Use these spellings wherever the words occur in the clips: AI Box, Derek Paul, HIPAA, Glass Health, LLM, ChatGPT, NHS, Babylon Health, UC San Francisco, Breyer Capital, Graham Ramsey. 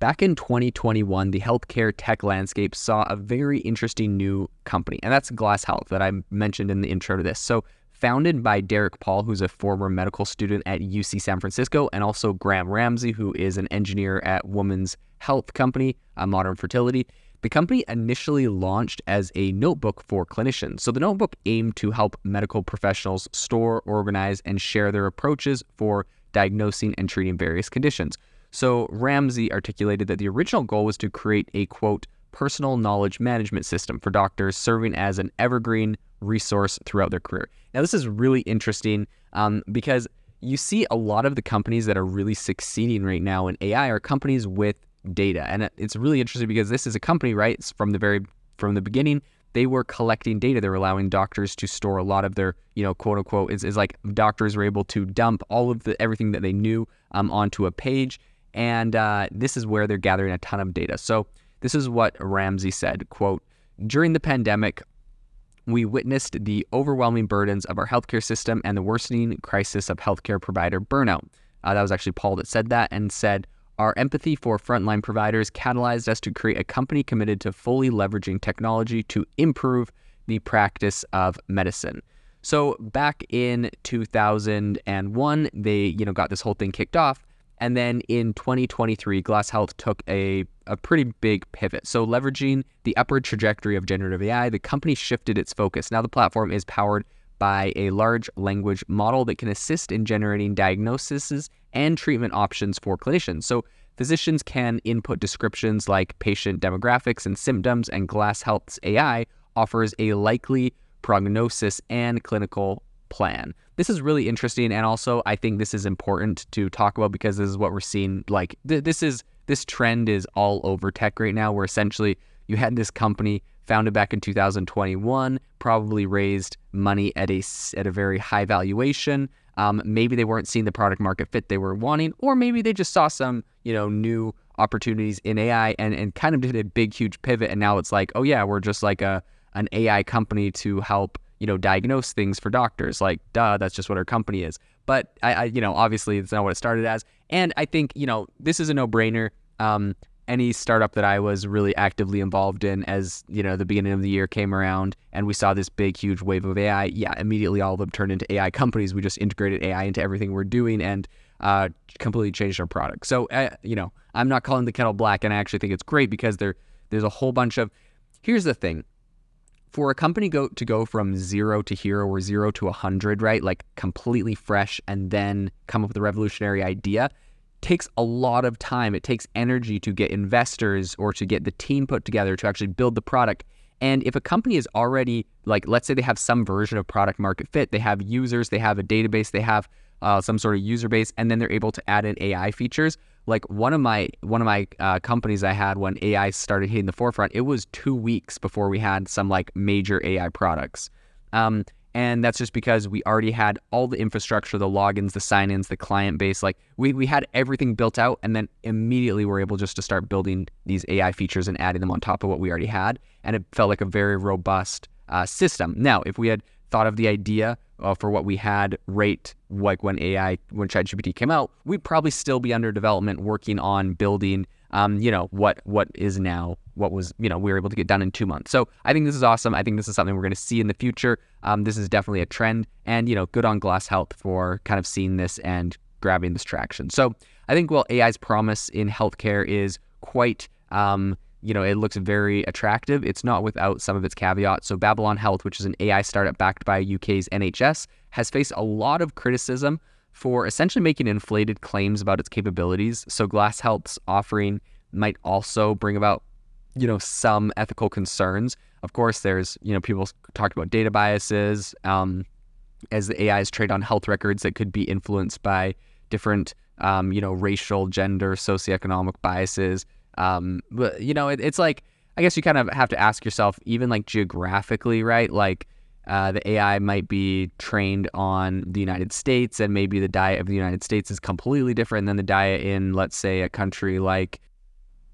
Back in 2021, the healthcare tech landscape saw a very interesting new company, and that's Glass Health that I mentioned in the intro to this. So founded by Derek Paul, who's a former medical student at UC San Francisco, and also Graham Ramsey, who is an engineer at Women's Health Company, Modern Fertility. The company initially launched as a notebook for clinicians. So the notebook aimed to help medical professionals store, organize, and share their approaches for diagnosing and treating various conditions. So Ramsey articulated that the original goal was to create a, quote, personal knowledge management system for doctors, serving as an evergreen resource throughout their career. Now, this is really interesting because you see a lot of the companies that are really succeeding right now in AI are companies with data. And it's really interesting because this is a company, right? It's from the beginning, they were collecting data. They were allowing doctors to store a lot of their, you know, quote unquote, is like doctors were able to dump all of everything that they knew onto a page. And this is where they're gathering a ton of data. So this is what Ramsey said, quote, during the pandemic, we witnessed the overwhelming burdens of our healthcare system and the worsening crisis of healthcare provider burnout. That was actually Paul that said that and said, our empathy for frontline providers catalyzed us to create a company committed to fully leveraging technology to improve the practice of medicine. So back in 2001, they got this whole thing kicked off. And then in 2023, Glass Health took a pretty big pivot. So leveraging the upward trajectory of generative AI, the company shifted its focus. Now the platform is powered by a large language model that can assist in generating diagnoses and treatment options for clinicians. So physicians can input descriptions like patient demographics and symptoms, and Glass Health's AI offers a likely prognosis and clinical plan. This is really interesting, and also I think this is important to talk about because this is what we're seeing. Like this trend is all over tech right now, where essentially you had this company founded back in 2021, probably raised money at a very high valuation. Maybe they weren't seeing the product market fit they were wanting, or maybe they just saw some new opportunities in AI and kind of did a big huge pivot, and now it's like, oh yeah, we're just like an AI company to help diagnose things for doctors. Like, duh, that's just what our company is. But I obviously it's not what it started as. And I think, this is a no-brainer. Any startup that I was really actively involved in, as the beginning of the year came around and we saw this big, huge wave of AI. Yeah, immediately all of them turned into AI companies. We just integrated AI into everything we're doing and completely changed our product. So, I'm not calling the kettle black, and I actually think it's great because there's a whole bunch of, here's the thing. For a company to go from zero to hero or 0 to 100, right? Like completely fresh, and then come up with a revolutionary idea takes a lot of time. It takes energy to get investors or to get the team put together to actually build the product. And if a company is already, like, let's say they have some version of product market fit, they have users, they have a database, they have some sort of user base, and then they're able to add in AI features. Like one of my companies I had when AI started hitting the forefront, it was 2 weeks before we had some like major AI products. And that's just because we already had all the infrastructure, the logins, the sign-ins, the client base. Like we had everything built out, and then immediately we're able just to start building these AI features and adding them on top of what we already had. And it felt like a very robust system. Now, if we had thought of the idea for what we had right like when ChatGPT came out, we'd probably still be under development working on building we were able to get done in 2 months. So I think this is awesome. I think this is something we're going to see in the future. This is definitely a trend, and good on Glass Health for kind of seeing this and grabbing this traction. So I think while AI's promise in healthcare is quite it looks very attractive, it's not without some of its caveats. So Babylon Health, which is an AI startup backed by UK's NHS, has faced a lot of criticism for essentially making inflated claims about its capabilities. So Glass Health's offering might also bring about, some ethical concerns. Of course, there's, people talked about data biases as the AIs trade on health records that could be influenced by different, racial, gender, socioeconomic biases. But it's like, I guess you kind of have to ask yourself, even like geographically, right? Like the AI might be trained on the United States, and maybe the diet of the United States is completely different than the diet in, let's say, a country like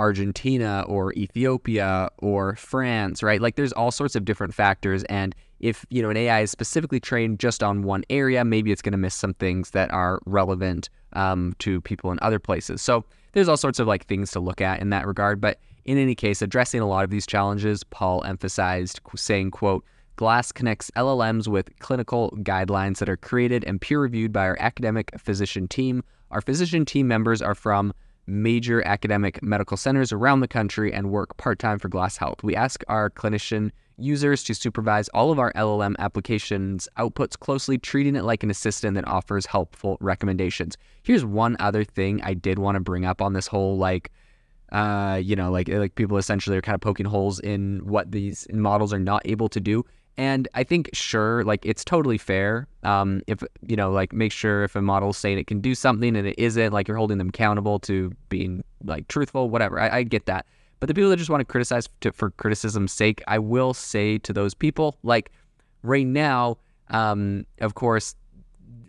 Argentina or Ethiopia or France, right? Like there's all sorts of different factors, and if an AI is specifically trained just on one area, maybe it's going to miss some things that are relevant to people in other places. So there's all sorts of things to look at in that regard. But in any case, addressing a lot of these challenges, Paul emphasized saying, quote, Glass connects LLMs with clinical guidelines that are created and peer-reviewed by our academic physician team. Our physician team members are from major academic medical centers around the country and work part-time for Glass Health. We ask our clinician users to supervise all of our LLM applications outputs closely, treating it like an assistant that offers helpful recommendations. Here's one other thing I did want to bring up on this whole people essentially are kind of poking holes in what these models are not able to do. And I think, sure, it's totally fair if, make sure if a model's saying it can do something and it isn't, you're holding them accountable to being, truthful, whatever. I get that. But the people that just want to criticize for criticism's sake, I will say to those people, right now, of course,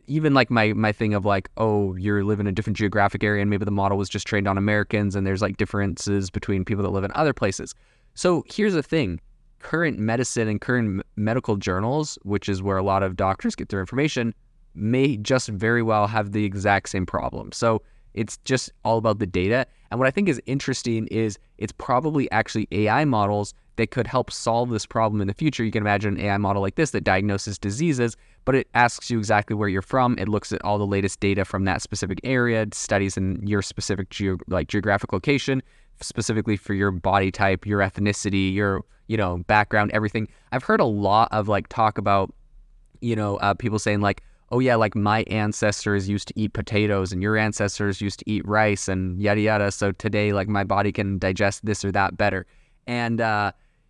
even, my thing of, oh, you live in a different geographic area and maybe the model was just trained on Americans and there's, differences between people that live in other places. So here's the thing. Current medicine and current medical journals, which is where a lot of doctors get their information, may just very well have the exact same problem. So it's just all about the data. And what I think is interesting is it's probably actually AI models that could help solve this problem in the future. You can imagine an AI model like this that diagnoses diseases, but it asks you exactly where you're from. It looks at all the latest data from that specific area, studies in your specific geographic location, specifically for your body type, your ethnicity, your background, everything. I've heard a lot of talk about people saying oh yeah, my ancestors used to eat potatoes and your ancestors used to eat rice and yada yada, so today my body can digest this or that better. And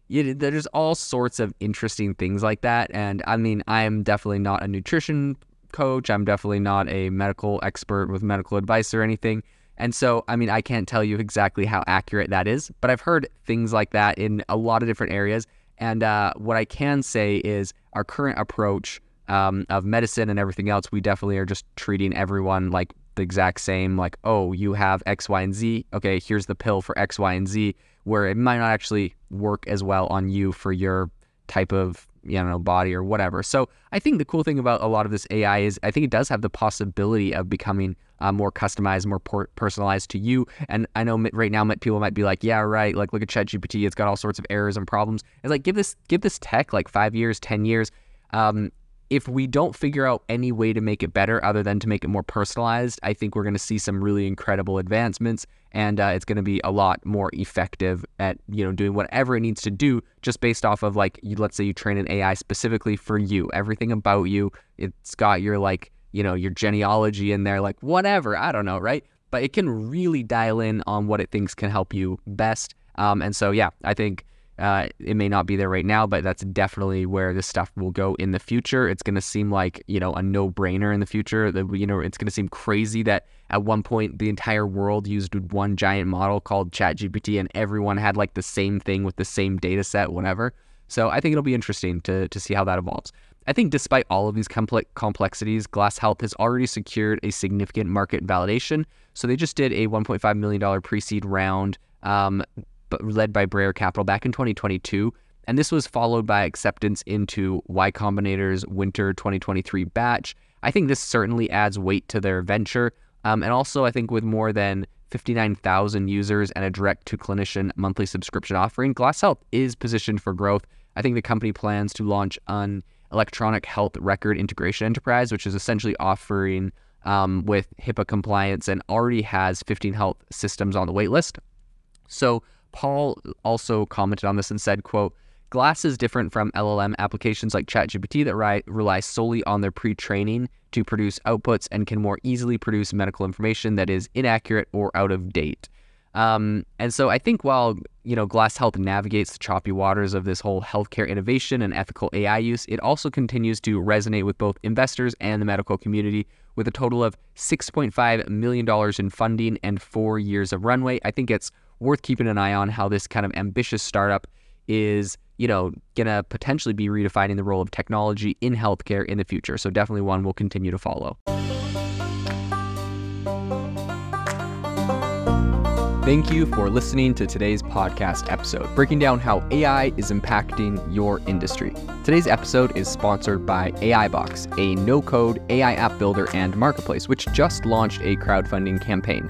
there's all sorts of interesting things like that. And I mean, I'm definitely not a nutrition coach, I'm definitely not a medical expert with medical advice or anything. And so, I mean, I can't tell you exactly how accurate that is, but I've heard things like that in a lot of different areas. And what I can say is our current approach of medicine and everything else, we definitely are just treating everyone the exact same, oh, you have X, Y, and Z. Okay, here's the pill for X, Y, and Z, where it might not actually work as well on you for your type of, body or whatever. So I think the cool thing about a lot of this AI is I think it does have the possibility of becoming more customized, more personalized to you. And I know right now people might be yeah, right, look at ChatGPT, it's got all sorts of errors and problems. It's give this tech 5 years, 10 years. If we don't figure out any way to make it better other than to make it more personalized, I think we're going to see some really incredible advancements, and it's going to be a lot more effective at, doing whatever it needs to do just based off of let's say you train an AI specifically for you, everything about you. It's got your your genealogy in there, whatever, I don't know, right? But it can really dial in on what it thinks can help you best. And so, yeah, I think it may not be there right now, but that's definitely where this stuff will go in the future. It's going to seem a no-brainer in the future. It's going to seem crazy that at one point the entire world used one giant model called ChatGPT and everyone had the same thing with the same data set, whatever. So I think it'll be interesting to see how that evolves. I think despite all of these complexities, Glass Health has already secured a significant market validation. So they just did a $1.5 million pre-seed round led by Breyer Capital back in 2022. And this was followed by acceptance into Y Combinator's winter 2023 batch. I think this certainly adds weight to their venture. And also, I think with more than 59,000 users and a direct-to-clinician monthly subscription offering, Glass Health is positioned for growth. I think the company plans to launch an electronic health record integration enterprise, which is essentially offering with HIPAA compliance, and already has 15 health systems on the wait list. So Paul also commented on this and said, quote, Glass is different from LLM applications like ChatGPT that rely solely on their pre-training to produce outputs and can more easily produce medical information that is inaccurate or out of date. And so I think while, Glass Health navigates the choppy waters of this whole healthcare innovation and ethical AI use, it also continues to resonate with both investors and the medical community. With a total of $6.5 million in funding and 4 years of runway, I think it's worth keeping an eye on how this kind of ambitious startup is, going to potentially be redefining the role of technology in healthcare in the future. So definitely one we'll continue to follow. Thank you for listening to today's podcast episode, breaking down how AI is impacting your industry. Today's episode is sponsored by AI Box, a no-code AI app builder and marketplace, which just launched a crowdfunding campaign.